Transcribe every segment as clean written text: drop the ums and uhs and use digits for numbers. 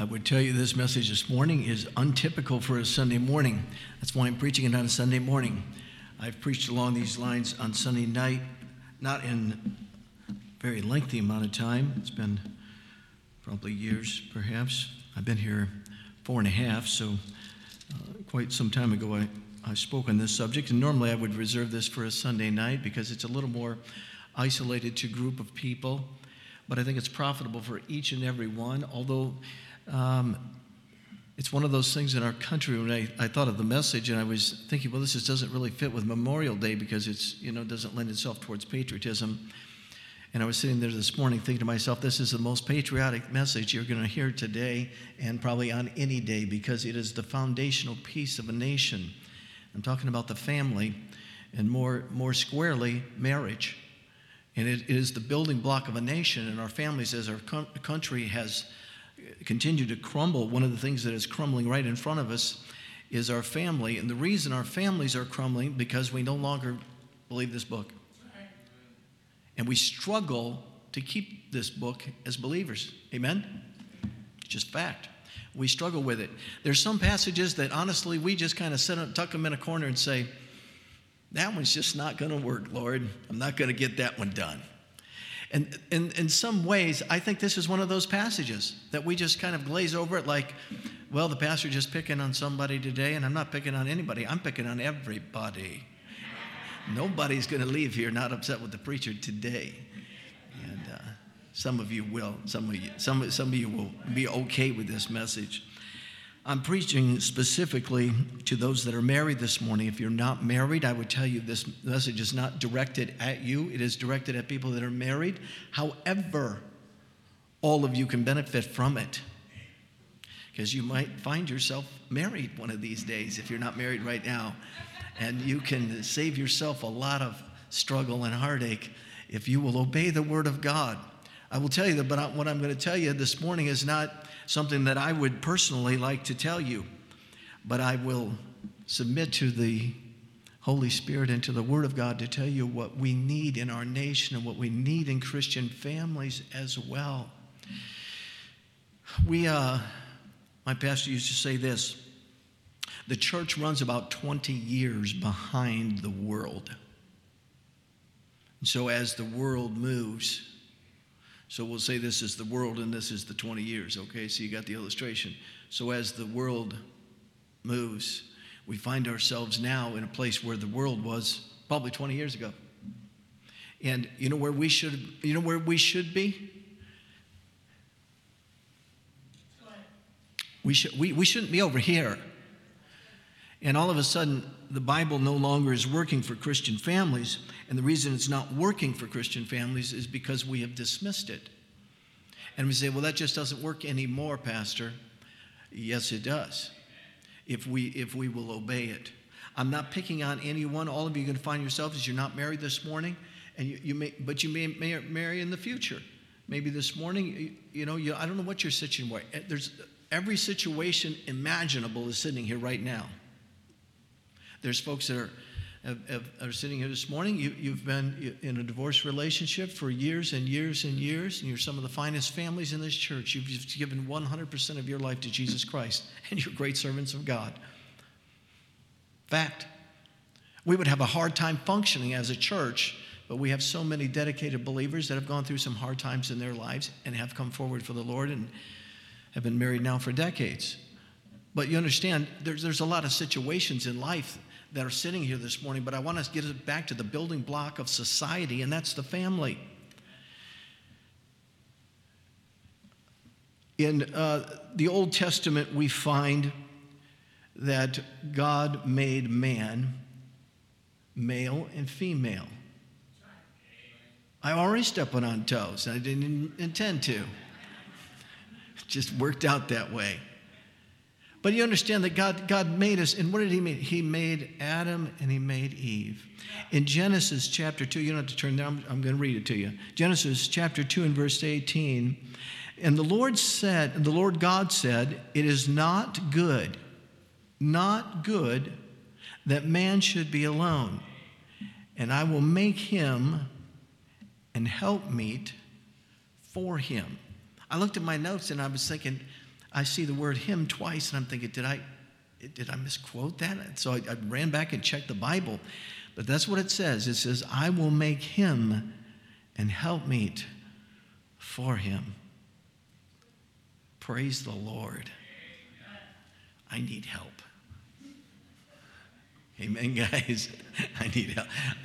I would tell you this message this morning is untypical for a Sunday morning. That's why I'm preaching it on a Sunday morning. I've preached along these lines on Sunday night, not in a very lengthy amount of time. It's been probably years, perhaps. I've been here 4.5, so quite some time ago I spoke on this subject, and normally I would reserve this for a Sunday night because it's a little more isolated to a group of people, but I think it's profitable for each and every one, although it's one of those things in our country. When I thought of the message and I was thinking, well, this doesn't really fit with Memorial Day because it's, doesn't lend itself towards patriotism. And I was sitting there this morning thinking to myself, this is the most patriotic message you're going to hear today and probably on any day because it is the foundational piece of a nation. I'm talking about the family and more squarely, marriage. And it is the building block of a nation and our families as our country has continue to crumble. One of the things that is crumbling right in front of us is our family. And the reason our families are crumbling because we no longer believe this book. And we struggle to keep this book as believers. Amen? It's just fact. We struggle with it. There's some passages that honestly we just kind of sit up, tuck them in a corner and say, that one's just not going to work, Lord. I'm not going to get that one done. And in some ways, I think this is one of those passages that we just kind of glaze over it like, well, the pastor just picking on somebody today, and I'm not picking on anybody. I'm picking on everybody. Nobody's going to leave here not upset with the preacher today. And some of you will. Some of you will be okay with this message. I'm preaching specifically to those that are married this morning. If you're not married, I would tell you this message is not directed at you. It is directed at people that are married. However, all of you can benefit from it because you might find yourself married one of these days if you're not married right now. And you can save yourself a lot of struggle and heartache if you will obey the Word of God. I will tell you that, but what I'm going to tell you this morning is not something that I would personally like to tell you, but I will submit to the Holy Spirit and to the Word of God to tell you what we need in our nation and what we need in Christian families as well. My pastor used to say this, the church runs about 20 years behind the world. And so as the world moves, so we'll say this is the world and this is the 20 years, okay? So you got the illustration. So as the world moves, we find ourselves now in a place where the world was probably 20 years ago. And you know where we should be? We shouldn't be over here. And all of a sudden, the Bible no longer is working for Christian families, and the reason it's not working for Christian families is because we have dismissed it. And we say, well, that just doesn't work anymore, Pastor. Yes, it does, if we will obey it. I'm not picking on anyone. All of you can find yourself as you're not married this morning, and you may marry in the future. Maybe this morning, I don't know what your situation was. There's every situation imaginable is sitting here right now. There's folks that are sitting here this morning. You've been in a divorce relationship for years and years and years, and you're some of the finest families in this church. You've given 100% of your life to Jesus Christ, and you're great servants of God. Fact. We would have a hard time functioning as a church, but we have so many dedicated believers that have gone through some hard times in their lives and have come forward for the Lord and have been married now for decades. But you understand, there's a lot of situations in life that are sitting here this morning, but I want to get it back to the building block of society, and that's the family. In the Old Testament, we find that God made man, male and female. I'm already stepping on toes, and I didn't intend to. It just worked out that way. But you understand that God made us, and what did he make? He made Adam and he made Eve. In Genesis chapter 2, you don't have to turn there, I'm going to read it to you. Genesis chapter 2 and verse 18, and the Lord God said, it is not good that man should be alone, and I will make him an helpmeet for him. I looked at my notes and I was thinking, I see the word him twice, and I'm thinking, did I misquote that? And so I ran back and checked the Bible. But that's what it says. It says, I will make him an helpmeet for him. Praise the Lord. I need help. Amen, guys. I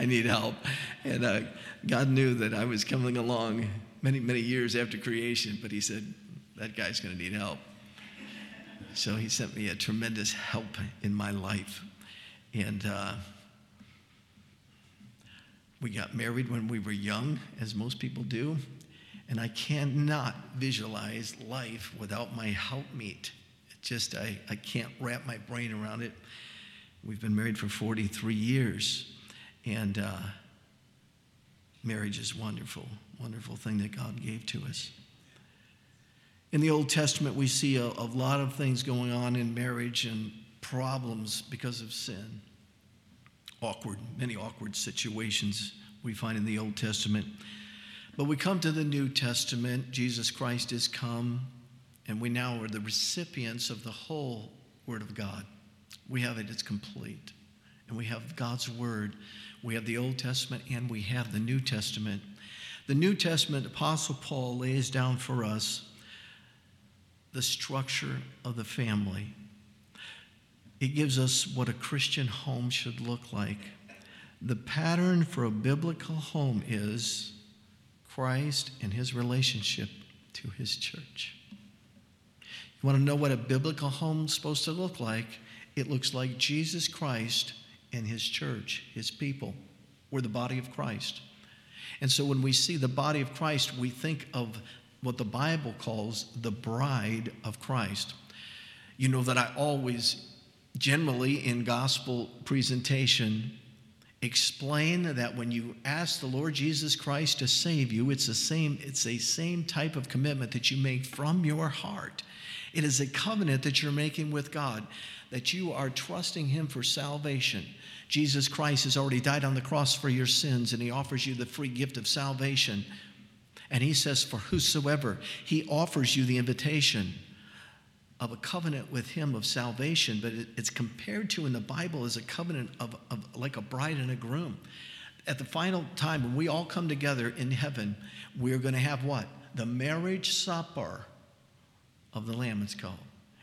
need help. And God knew that I was coming along many, many years after creation, but he said, that guy's going to need help. So he sent me a tremendous help in my life. And we got married when we were young, as most people do. And I cannot visualize life without my helpmeet. It just, I can't wrap my brain around it. We've been married for 43 years. And marriage is wonderful, wonderful thing that God gave to us. In the Old Testament, we see a lot of things going on in marriage and problems because of sin. Many awkward situations we find in the Old Testament. But we come to the New Testament. Jesus Christ has come, and we now are the recipients of the whole Word of God. We have it, it's complete. And we have God's Word. We have the Old Testament, and we have the New Testament. The New Testament, Apostle Paul lays down for us the structure of the family. It gives us what a Christian home should look like. The pattern for a biblical home is Christ and his relationship to his church. You want to know what a biblical home is supposed to look like? It looks like Jesus Christ and his church, his people. We're the body of Christ. And so when we see the body of Christ, we think of what the Bible calls the bride of Christ. You know that I always generally in gospel presentation explain that when you ask the Lord Jesus Christ to save you, it's a same type of commitment that you make from your heart. It is a covenant that you're making with God, that you are trusting him for salvation. Jesus Christ has already died on the cross for your sins, and he offers you the free gift of salvation. And he says, for whosoever, he offers you the invitation of a covenant with him of salvation, but it's compared to in the Bible as a covenant of like a bride and a groom. At the final time, when we all come together in heaven, we're going to have what? The marriage supper of the Lamb, it's called.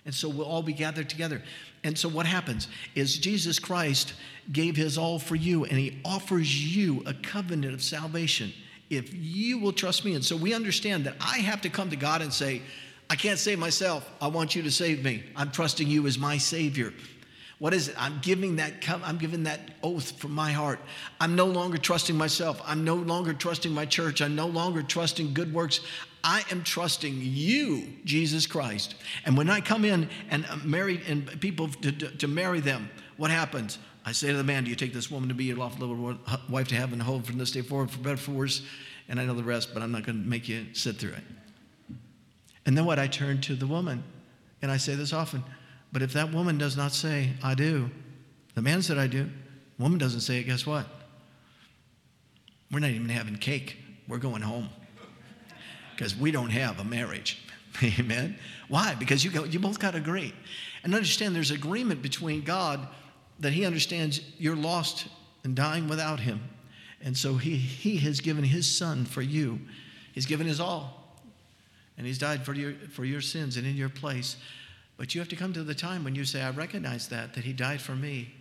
And so we'll all be gathered together. And so what happens is Jesus Christ gave his all for you, and he offers you a covenant of salvation if you will trust me. And so we understand that I have to come to God and say, I can't save myself. I want you to save me. I'm trusting you as my Savior. What is it? I'm giving that oath from my heart. I'm no longer trusting myself. I'm no longer trusting my church. I'm no longer trusting good works. I am trusting you, Jesus Christ. And when I come in and married and people to marry them, what happens? I say to the man, do you take this woman to be your lawful wife to have and hold from this day forward for better, for worse? And I know the rest, but I'm not going to make you sit through it. And then what? I turn to the woman, and I say this often, but if that woman does not say, I do, the man said, I do, the woman doesn't say it, guess what? We're not even having cake. We're going home because we don't have a marriage. Amen? Why? Because you both got to agree. And understand there's agreement between God that he understands you're lost and dying without him. And so he has given his son for you. He's given his all. And he's died for your sins and in your place. But you have to come to the time when you say, I recognize that he died for me,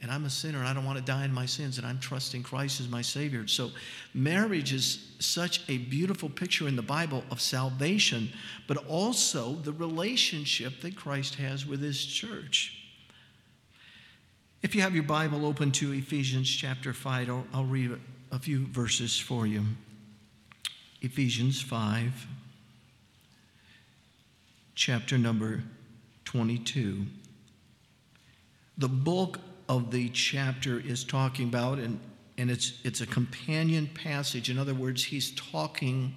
and I'm a sinner, and I don't want to die in my sins, and I'm trusting Christ as my Savior. So marriage is such a beautiful picture in the Bible of salvation, but also the relationship that Christ has with his church. If you have your Bible open to Ephesians chapter 5, I'll read a few verses for you. Ephesians 5. Chapter number 22. The bulk of the chapter is talking about, and it's a companion passage. In other words, he's talking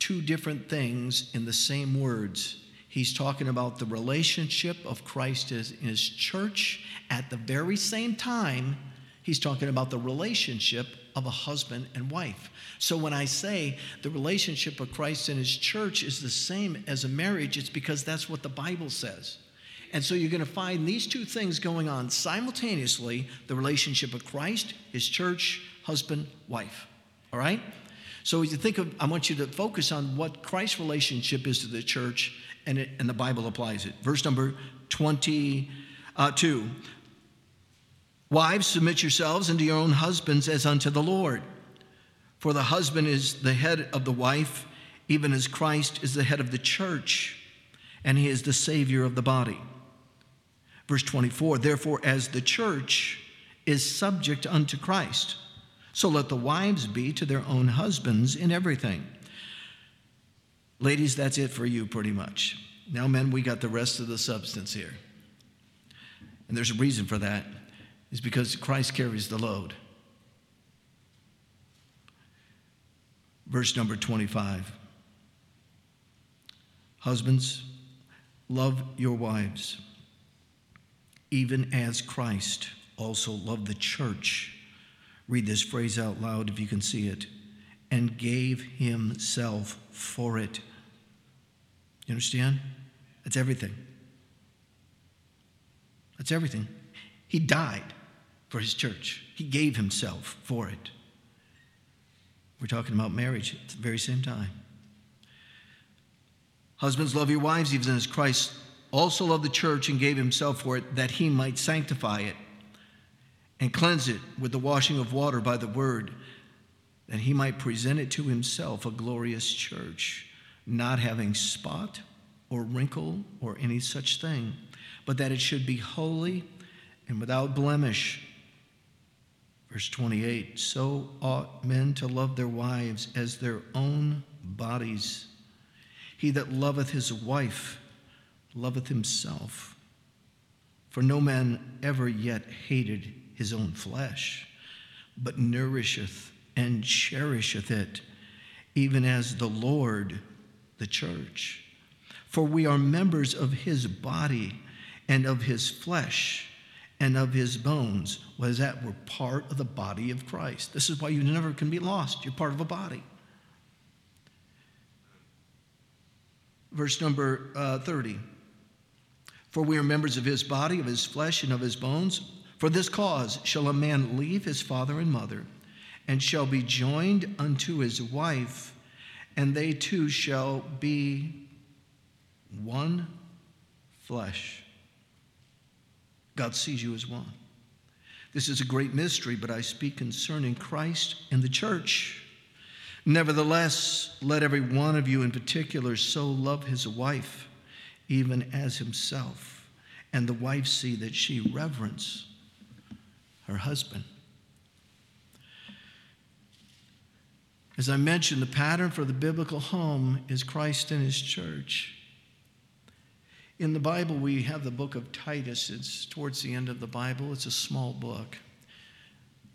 two different things in the same words. He's talking about the relationship of Christ and his church. At the very same time, he's talking about the relationship of a husband and wife. So when I say the relationship of Christ and his church is the same as a marriage, it's because that's what the Bible says. And so you're going to find these two things going on simultaneously, the relationship of Christ, his church, husband, wife. All right? So as you think of, I want you to focus on what Christ's relationship is to the church, and the Bible applies it. Verse number 22. Wives, submit yourselves unto your own husbands as unto the Lord. For the husband is the head of the wife, even as Christ is the head of the church, and he is the Savior of the body. Verse 24, therefore, as the church is subject unto Christ, so let the wives be to their own husbands in everything. Ladies, that's it for you pretty much. Now, men, we got the rest of the substance here. And there's a reason for that. It's because Christ carries the load. Verse number 25. Husbands, love your wives, even as Christ also loved the church. Read this phrase out loud if you can see it. And gave himself for it. You understand? That's everything. That's everything. He died for his church. He gave himself for it. We're talking about marriage at the very same time. Husbands, love your wives, even as Christ also loved the church and gave himself for it, that he might sanctify it and cleanse it with the washing of water by the word, that he might present it to himself a glorious church, not having spot or wrinkle or any such thing, but that it should be holy and without blemish. Verse 28, so ought men to love their wives as their own bodies. He that loveth his wife loveth himself. For no man ever yet hated his own flesh, but nourisheth and cherisheth it, even as the Lord, the church. For we are members of his body and of his flesh and of his bones. What is that? We're part of the body of Christ. This is why you never can be lost. You're part of a body. Verse number 30. For we are members of his body, of his flesh, and of his bones. For this cause shall a man leave his father and mother, and shall be joined unto his wife, and they two shall be one flesh. God sees you as one. This is a great mystery, but I speak concerning Christ and the church. Nevertheless, let every one of you in particular so love his wife, even as himself, and the wife see that she reverence her husband. As I mentioned, the pattern for the biblical home is Christ and his church. In the Bible, we have the book of Titus. It's towards the end of the Bible. It's a small book.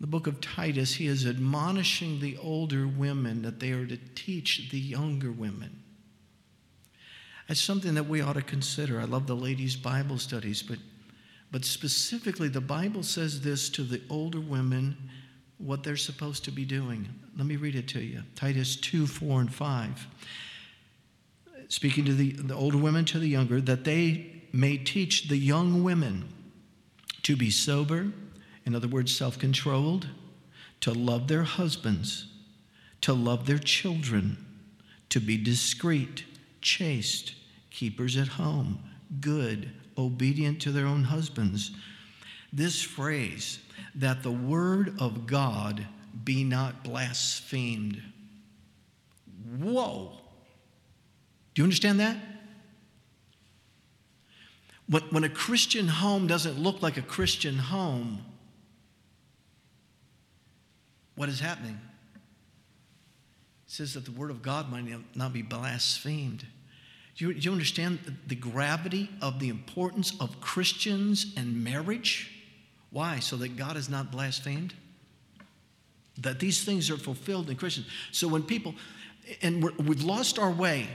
The book of Titus, he is admonishing the older women that they are to teach the younger women. That's something that we ought to consider. I love the ladies' Bible studies, but specifically the Bible says this to the older women, what they're supposed to be doing. Let me read it to you. Titus 2, 4, and 5. Speaking to the older women to the younger, that they may teach the young women to be sober, in other words, self-controlled, to love their husbands, to love their children, to be discreet, chaste, keepers at home, good, obedient to their own husbands. This phrase, that the word of God be not blasphemed. Whoa! Do you understand that? When a Christian home doesn't look like a Christian home, what is happening? It says that the word of God might not be blasphemed. Do you understand the gravity of the importance of Christians and marriage? Why? So that God is not blasphemed? That these things are fulfilled in Christians. So when people, and we've lost our way,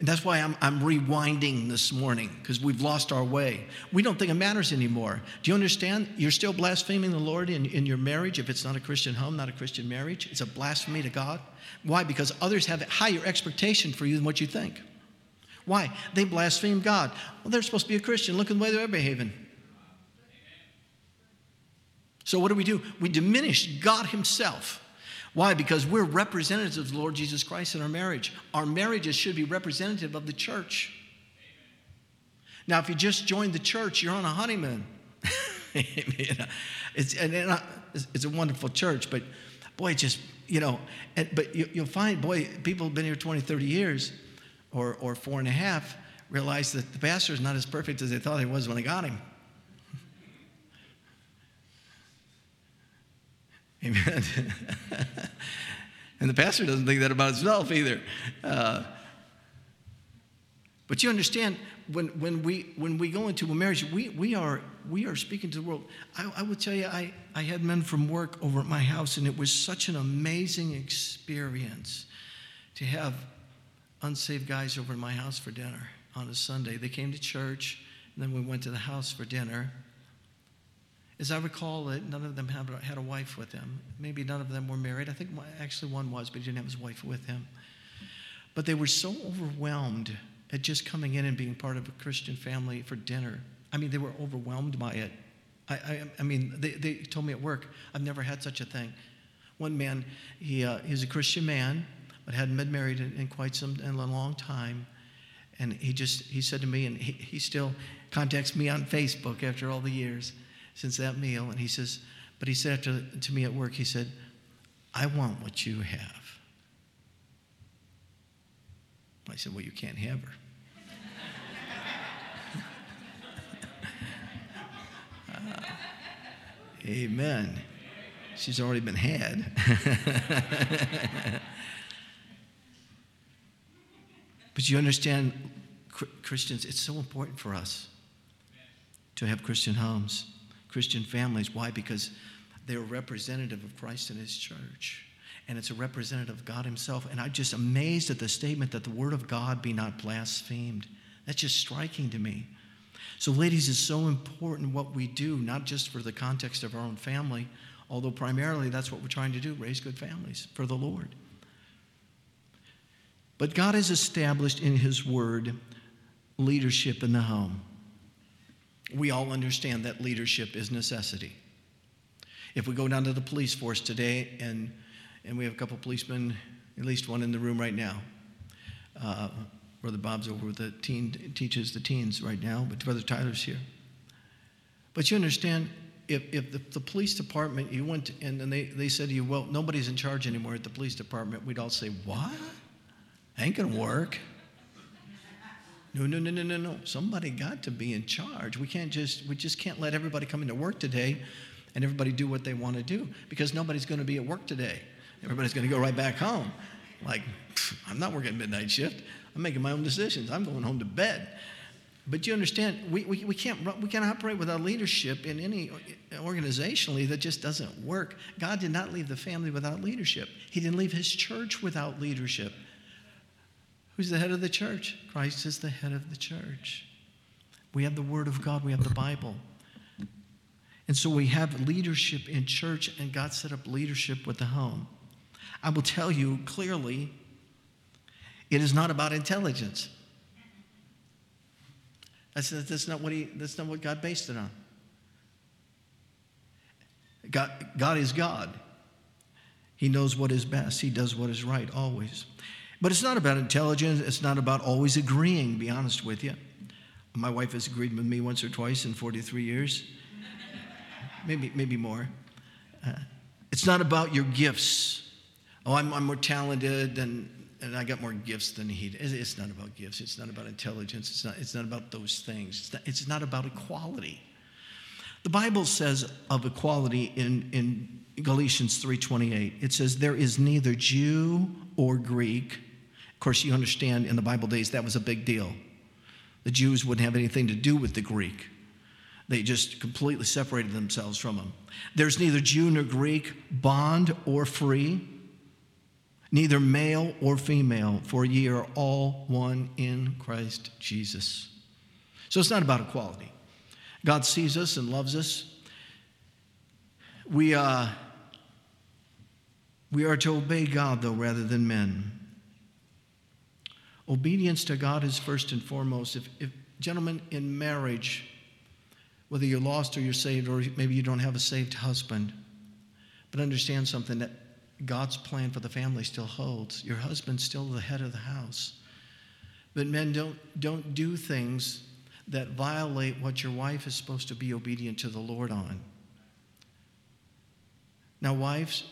And that's why I'm rewinding this morning, because we've lost our way. We don't think it matters anymore. Do you understand? You're still blaspheming the Lord in your marriage if it's not a Christian home, not a Christian marriage. It's a blasphemy to God. Why? Because others have a higher expectation for you than what you think. Why? They blaspheme God. Well, they're supposed to be a Christian. Look at the way they're behaving. So what do? We diminish God himself. Why? Because we're representatives of the Lord Jesus Christ in our marriage. Our marriages should be representative of the church. Amen. Now, if you just joined the church, you're on a honeymoon. It's a wonderful church, but boy, you'll find, people have been here 20, 30 years or 4.5, realize that the pastor is not as perfect as they thought he was when I got him. Amen. And the pastor doesn't think that about himself either. But you understand, when we go into a marriage, we are speaking to the world. I will tell you, I had men from work over at my house, and it was such an amazing experience to have unsaved guys over at my house for dinner on a Sunday. They came to church, and then we went to the house for dinner. As I recall it, none of them had a wife with them. Maybe none of them were married. I think actually one was, but he didn't have his wife with him. But they were so overwhelmed at just coming in and being part of a Christian family for dinner. I mean, they were overwhelmed by it. They told me at work, I've never had such a thing. One man, he's a Christian man, but hadn't been married in a long time. And he said to me, and he still contacts me on Facebook after all the years since that meal, and he said to me at work, he said, "I want what you have." I said, "Well, you can't have her." Amen. She's already been had. But you understand, Christians, it's so important for us to have Christian homes, Christian families. Why? Because they're representative of Christ and his church. And it's a representative of God himself. And I'm just amazed at the statement that the word of God be not blasphemed. That's just striking to me. So, ladies, it's so important what we do, not just for the context of our own family, although primarily that's what we're trying to do, raise good families for the Lord. But God has established in his word leadership in the home. We all understand that leadership is necessity. If we go down to the police force today, and we have a couple of policemen, at least one in the room right now. Brother Bob's over with the teaches the teens right now, but Brother Tyler's here. But you understand, if the police department, you went and then they said to you, well, nobody's in charge anymore at the police department, we'd all say, what? Ain't gonna work. No. Somebody got to be in charge. We just can't let everybody come into work today and everybody do what they want to do, because nobody's going to be at work today. Everybody's going to go right back home. Like, I'm not working midnight shift. I'm making my own decisions. I'm going home to bed. But you understand, we can't operate without leadership in any organizationally. That just doesn't work. God did not leave the family without leadership. He didn't leave his church without leadership. Who's the head of the church? Christ is the head of the church. We have the Word of God. We have the Bible. And so we have leadership in church, and God set up leadership with the home. I will tell you clearly, it is not about intelligence. That's not what God based it on. God is God. He knows what is best. He does what is right always. But it's not about intelligence. It's not about always agreeing, to be honest with you. My wife has agreed with me once or twice in 43 years. Maybe more. It's not about your gifts. Oh, I'm more talented and I got more gifts than he did. It's not about gifts. It's not about intelligence. It's not about those things. It's not about equality. The Bible says of equality in Galatians 3:28, it says, there is neither Jew or Greek. Of course, you understand, in the Bible days, that was a big deal. The Jews wouldn't have anything to do with the Greek. They just completely separated themselves from them. There's neither Jew nor Greek, bond or free. neither male or female, for ye are all one in Christ Jesus. So it's not about equality. God sees us and loves us. We are to obey God, though, rather than men. Obedience to God is first and foremost. If gentlemen, in marriage, whether you're lost or you're saved, or maybe you don't have a saved husband, but understand something, that God's plan for the family still holds. Your husband's still the head of the house. But men, don't do things that violate what your wife is supposed to be obedient to the Lord on. Now, wives,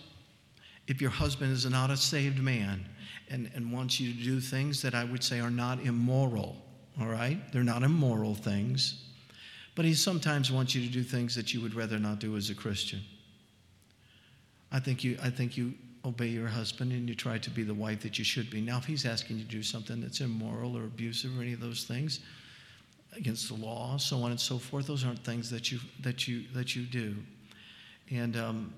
if your husband is not a saved man and wants you to do things that I would say are not immoral, all right? They're not immoral things. But he sometimes wants you to do things that you would rather not do as a Christian. I think you obey your husband and you try to be the wife that you should be. Now, if he's asking you to do something that's immoral or abusive or any of those things, against the law, so on and so forth, those aren't things that you do. And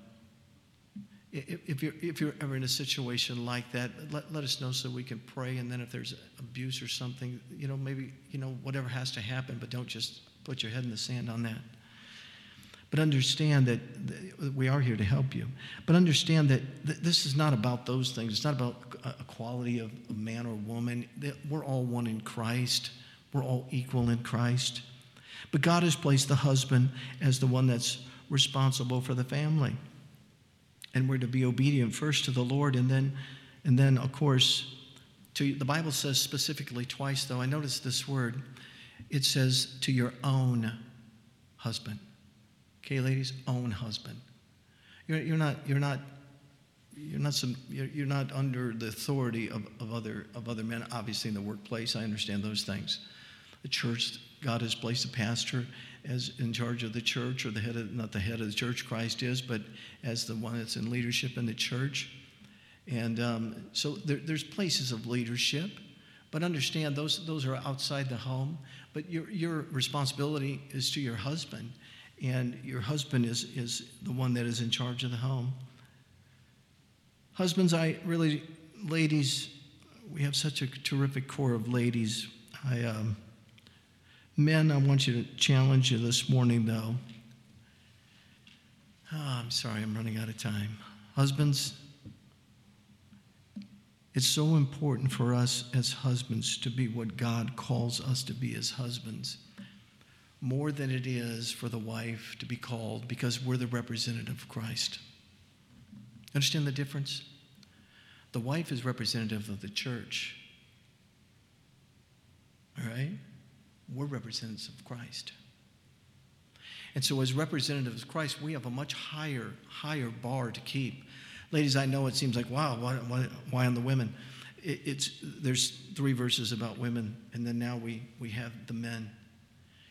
if you're ever in a situation like that, let us know so we can pray. And then if there's abuse or something, whatever has to happen, but don't just put your head in the sand on that. But understand that we are here to help you. But understand that this is not about those things. It's not about equality of man or woman. We're all one in Christ. We're all equal in Christ. But God has placed the husband as the one that's responsible for the family. And we're to be obedient first to the Lord, and then of course, to the Bible says specifically twice, though. I noticed this word. It says to your own husband. Okay, ladies, own husband. You're not under the authority of other men, obviously, in the workplace. I understand those things. The church, God has placed a pastor as in charge of the church, or not the head of the church, Christ is, but as the one that's in leadership in the church. And so there's places of leadership, but understand those are outside the home. But your responsibility is to your husband, and your husband is the one that is in charge of the home. Husbands, ladies, we have such a terrific core of ladies. Men, I want you to challenge you this morning, though. I'm sorry, I'm running out of time. Husbands, it's so important for us as husbands to be what God calls us to be as husbands, more than it is for the wife to be called, because we're the representative of Christ. Understand the difference? The wife is representative of the church. All right? We're representatives of Christ. And so as representatives of Christ, we have a much higher bar to keep. Ladies, I know it seems like, wow, why on the women? There's 3 verses about women, and then now we have the men.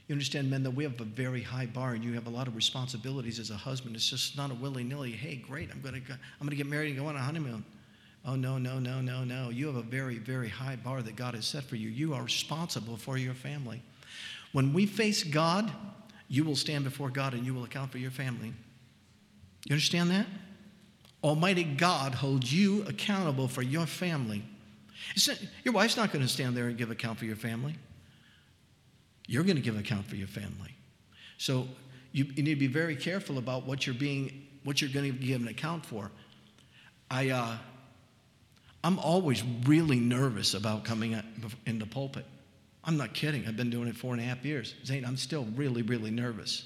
You understand, men, that we have a very high bar, and you have a lot of responsibilities as a husband. It's just not a willy-nilly, hey, great, I'm going to get married and go on a honeymoon. Oh, no. You have a very, very high bar that God has set for you. You are responsible for your family. When we face God, you will stand before God and you will account for your family. You understand that? Almighty God holds you accountable for your family. Your wife's not going to stand there and give account for your family. You're going to give account for your family. So you need to be very careful about what you're going to give an account for. I'm always really nervous about coming in the pulpit. I'm not kidding. I've been doing it 4.5 years. Zane, I'm still really, really nervous.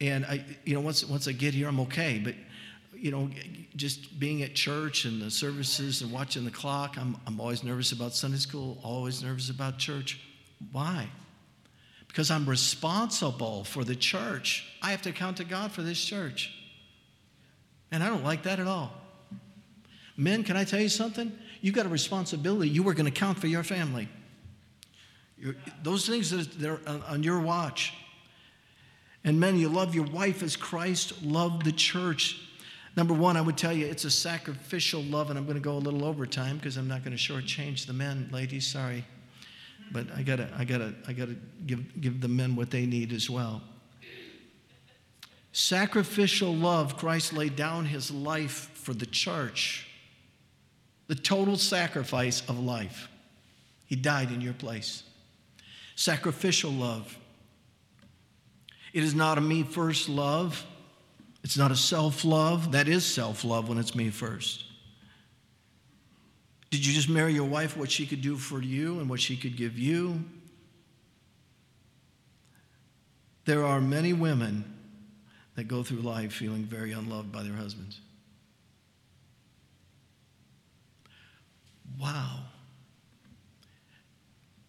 And once I get here, I'm okay. But just being at church and the services and watching the clock, I'm always nervous about Sunday school. Always nervous about church. Why? Because I'm responsible for the church. I have to account to God for this church, and I don't like that at all. Men, can I tell you something? You've got a responsibility. You are going to account for your family. Those things that are on your watch. And men, you love your wife as Christ loved the church. Number one, I would tell you it's a sacrificial love, and I'm going to go a little over time because I'm not going to shortchange the men, ladies. Sorry, but I gotta give the men what they need as well. Sacrificial love. Christ laid down his life for the church. the total sacrifice of life. He died in your place. Sacrificial love. It is not a me first love. It's not a self-love. That is self-love when it's me first. Did you just marry your wife, what she could do for you and what she could give you? There are many women that go through life feeling very unloved by their husbands. Wow.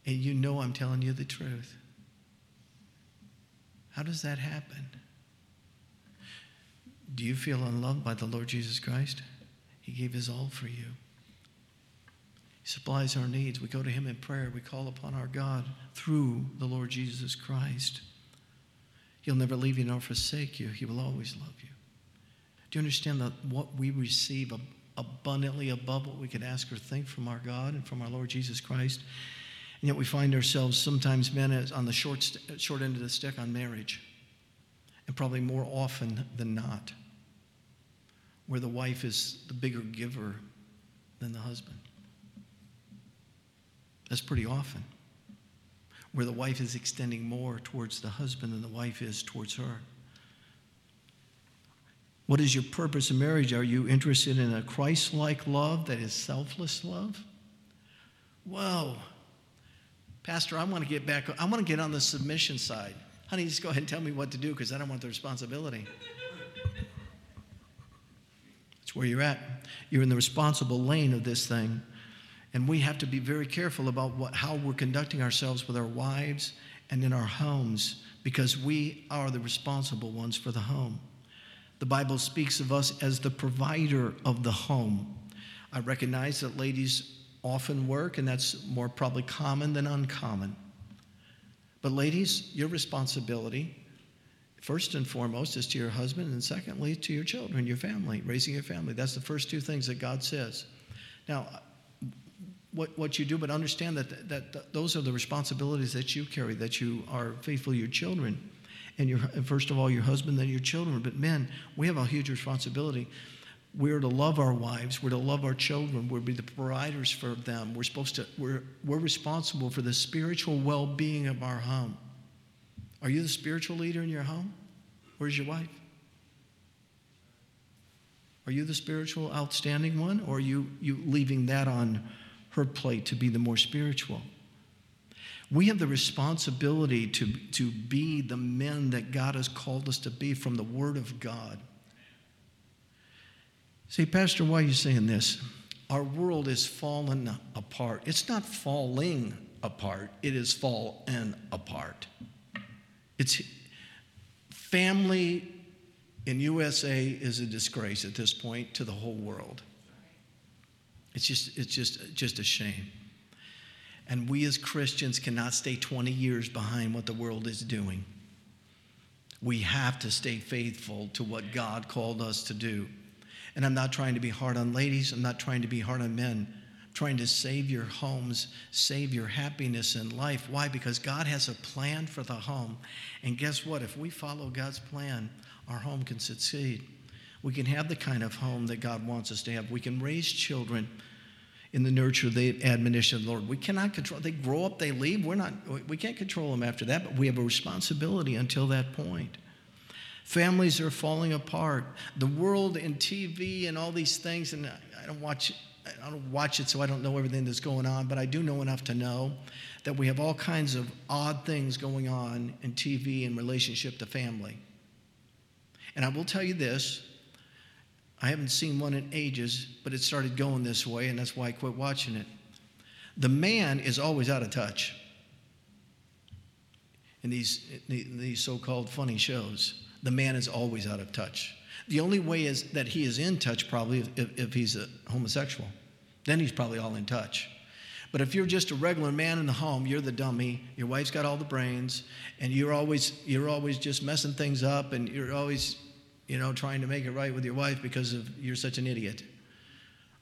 And you know I'm telling you the truth. How does that happen? Do you feel unloved by the Lord Jesus Christ? He gave his all for you. He supplies our needs. We go to him in prayer. We call upon our God through the Lord Jesus Christ. He'll never leave you nor forsake you. He will always love you. Do you understand that what we receive abundantly above what we could ask or think from our God and from our Lord Jesus Christ? And yet we find ourselves sometimes, men, on the short end of the stick on marriage, and probably more often than not, where the wife is the bigger giver than the husband. That's pretty often, where the wife is extending more towards the husband than the wife is towards her. What is your purpose in marriage? Are you interested in a Christ-like love that is selfless love? Whoa. Pastor, I want to get on the submission side. Honey, just go ahead and tell me what to do because I don't want the responsibility. That's where you're at. You're in the responsible lane of this thing. And we have to be very careful about how we're conducting ourselves with our wives and in our homes, because we are the responsible ones for the home. The Bible speaks of us as the provider of the home. I recognize that ladies often work, and that's more probably common than uncommon. But ladies, your responsibility, first and foremost, is to your husband, and secondly, to your children, your family, raising your family. That's the first two things that God says. Now, what you do, but understand that those are the responsibilities that you carry, that you are faithful to your children, and first of all, your husband, then your children. But men, we have a huge responsibility. We're to love our wives. We're to love our children. We're to be the providers for them. We're responsible for the spiritual well-being of our home. Are you the spiritual leader in your home? Where's your wife? Are you the spiritual outstanding one, or are you leaving that on her plate to be the more spiritual? We have the responsibility to be the men that God has called us to be from the Word of God. Say, Pastor, why are you saying this? Our world is fallen apart. It's not falling apart. It is fallen apart. It's family in USA is a disgrace at this point to the whole world. It's just a shame. And we as Christians cannot stay 20 years behind what the world is doing. We have to stay faithful to what God called us to do. And I'm not trying to be hard on ladies. I'm not trying to be hard on men. I'm trying to save your homes, save your happiness in life. Why? Because God has a plan for the home. And guess what? If we follow God's plan, our home can succeed. We can have the kind of home that God wants us to have. We can raise children in the nurture, the admonition of the Lord. We cannot control. They grow up, they leave. We can't control them after that, but we have a responsibility until that point. Families are falling apart. The world and TV and all these things, and I don't watch it, so I don't know everything that's going on, but I do know enough to know that we have all kinds of odd things going on in TV in relationship to family. And I will tell you this, I haven't seen one in ages, but it started going this way, and that's why I quit watching it. The man is always out of touch in these so-called funny shows. The man is always out of touch. The only way is that he is in touch probably if he's a homosexual. Then he's probably all in touch. But if you're just a regular man in the home, you're the dummy, your wife's got all the brains, and you're always just messing things up, and you're always, trying to make it right with your wife because of you're such an idiot.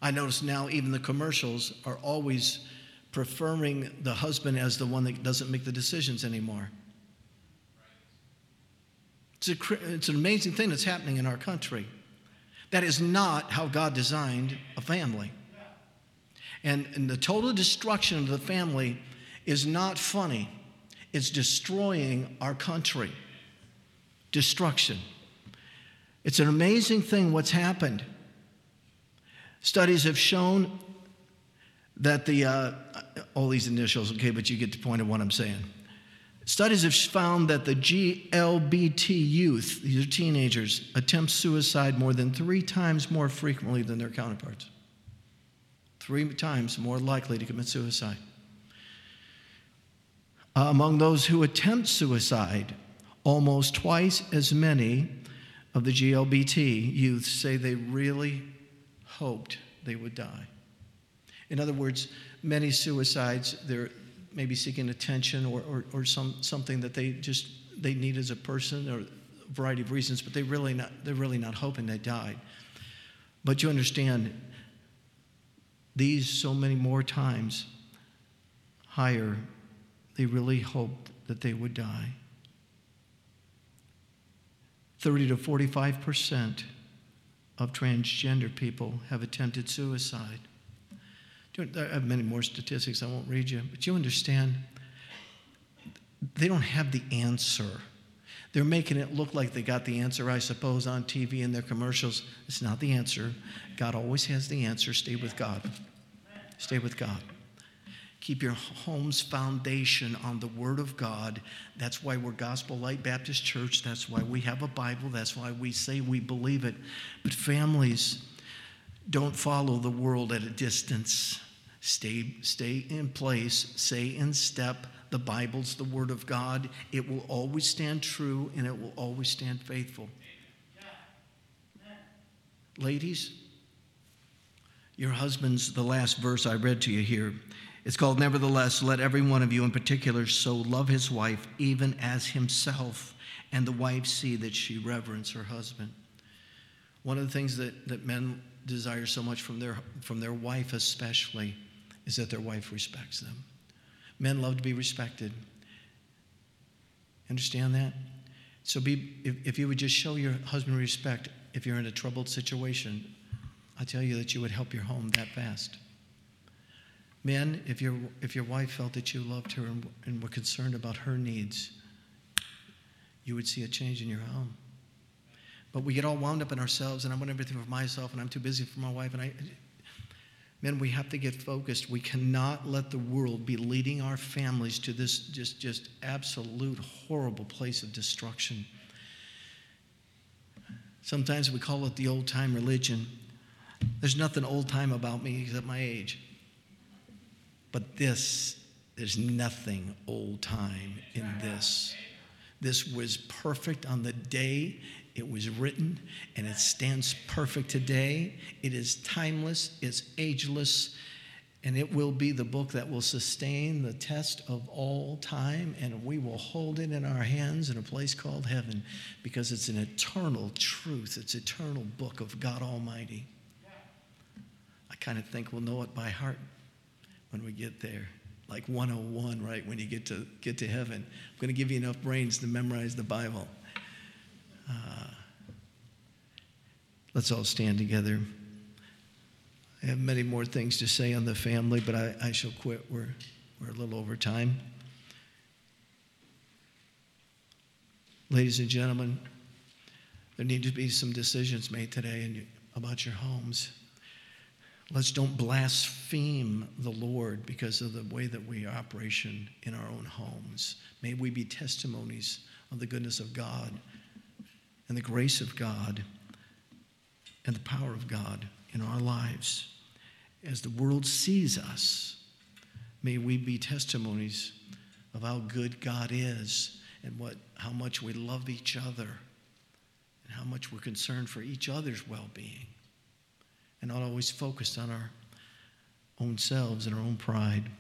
I notice now even the commercials are always preferring the husband as the one that doesn't make the decisions anymore. It's an amazing thing that's happening in our country. That is not how God designed a family. And the total destruction of the family is not funny. It's destroying our country. Destruction. It's an amazing thing what's happened. Studies have shown that the, all these initials, okay, but you get the point of what I'm saying. Studies have found that the GLBT youth, these are teenagers, attempt suicide more than 3 times more frequently than their counterparts. 3 times more likely to commit suicide. Among those who attempt suicide, almost twice as many of the GLBT youth say they really hoped they would die. In other words, many suicides, they're maybe seeking attention or something that they need as a person, or a variety of reasons, but they're really not hoping they died. But you understand, these so many more times higher, they really hoped that they would die. 30 to 45% of transgender people have attempted suicide. I have many more statistics I won't read you, but you understand they don't have the answer. They're making it look like they got the answer, I suppose, on TV and their commercials. It's not the answer. God always has the answer. Stay with God. Stay with God. Keep your home's foundation on the Word of God. That's why we're Gospel Light Baptist Church. That's why we have a Bible. That's why we say we believe it. But families, don't follow the world at a distance. Stay in place. Stay in step. The Bible's the Word of God. It will always stand true, and it will always stand faithful. Ladies, your husbands, the last verse I read to you here, it's called, "Nevertheless, let every one of you in particular so love his wife even as himself, and the wife see that she reverence her husband." One of the things that men desire so much from their wife especially is that their wife respects them. Men love to be respected. Understand that? So if you would just show your husband respect if you're in a troubled situation, I tell you that you would help your home that fast. Men, if your wife felt that you loved her and were concerned about her needs, you would see a change in your home. But we get all wound up in ourselves, and I want everything for myself, and I'm too busy for my wife. Men, we have to get focused. We cannot let the world be leading our families to this just absolute horrible place of destruction. Sometimes we call it the old-time religion. There's nothing old-time about me except my age. But there's nothing old-time in this. This was perfect on the day it was written, and it stands perfect today. It is timeless, it's ageless, and it will be the book that will sustain the test of all time, and we will hold it in our hands in a place called heaven, because it's an eternal truth. It's an eternal book of God Almighty. I kind of think we'll know it by heart when we get there. Like 101, right, when you get to heaven. I'm going to give you enough brains to memorize the Bible. Let's all stand together. I have many more things to say on the family, but I shall quit. We're a little over time. Ladies and gentlemen, there need to be some decisions made today about your homes. Let's don't blaspheme the Lord because of the way that we operate in our own homes. May we be testimonies of the goodness of God and the grace of God and the power of God in our lives. As the world sees us, may we be testimonies of how good God is and how much we love each other and how much we're concerned for each other's well-being and not always focused on our own selves and our own pride.